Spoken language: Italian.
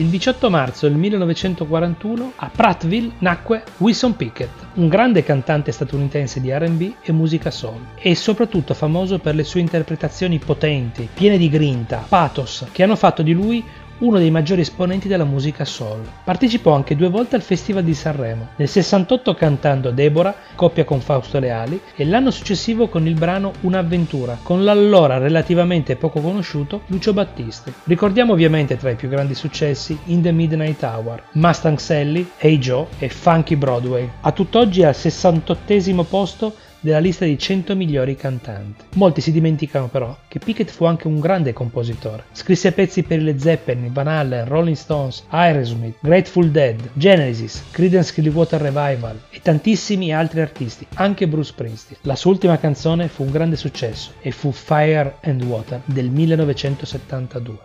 Il 18 marzo del 1941 a Prattville nacque Wilson Pickett, un grande cantante statunitense di R&B e musica soul, e soprattutto famoso per le sue interpretazioni potenti, piene di grinta, pathos, che hanno fatto di lui uno dei maggiori esponenti della musica soul. Partecipò anche 2 volte al Festival di Sanremo, nel 1968 cantando Deborah, coppia con Fausto Leali, e l'anno successivo con il brano Un'avventura, con l'allora relativamente poco conosciuto Lucio Battisti. Ricordiamo ovviamente tra i più grandi successi In The Midnight Hour, Mustang Sally, Hey Joe e Funky Broadway. A tutt'oggi è al 68° posto della lista dei 100 migliori cantanti. Molti si dimenticano però che Pickett fu anche un grande compositore. Scrisse pezzi per i Led Zeppelin, Van Halen, Rolling Stones, Aerosmith, Grateful Dead, Genesis, Creedence Clearwater Revival e tantissimi altri artisti, anche Bruce Springsteen. La sua ultima canzone fu un grande successo e fu Fire and Water del 1972.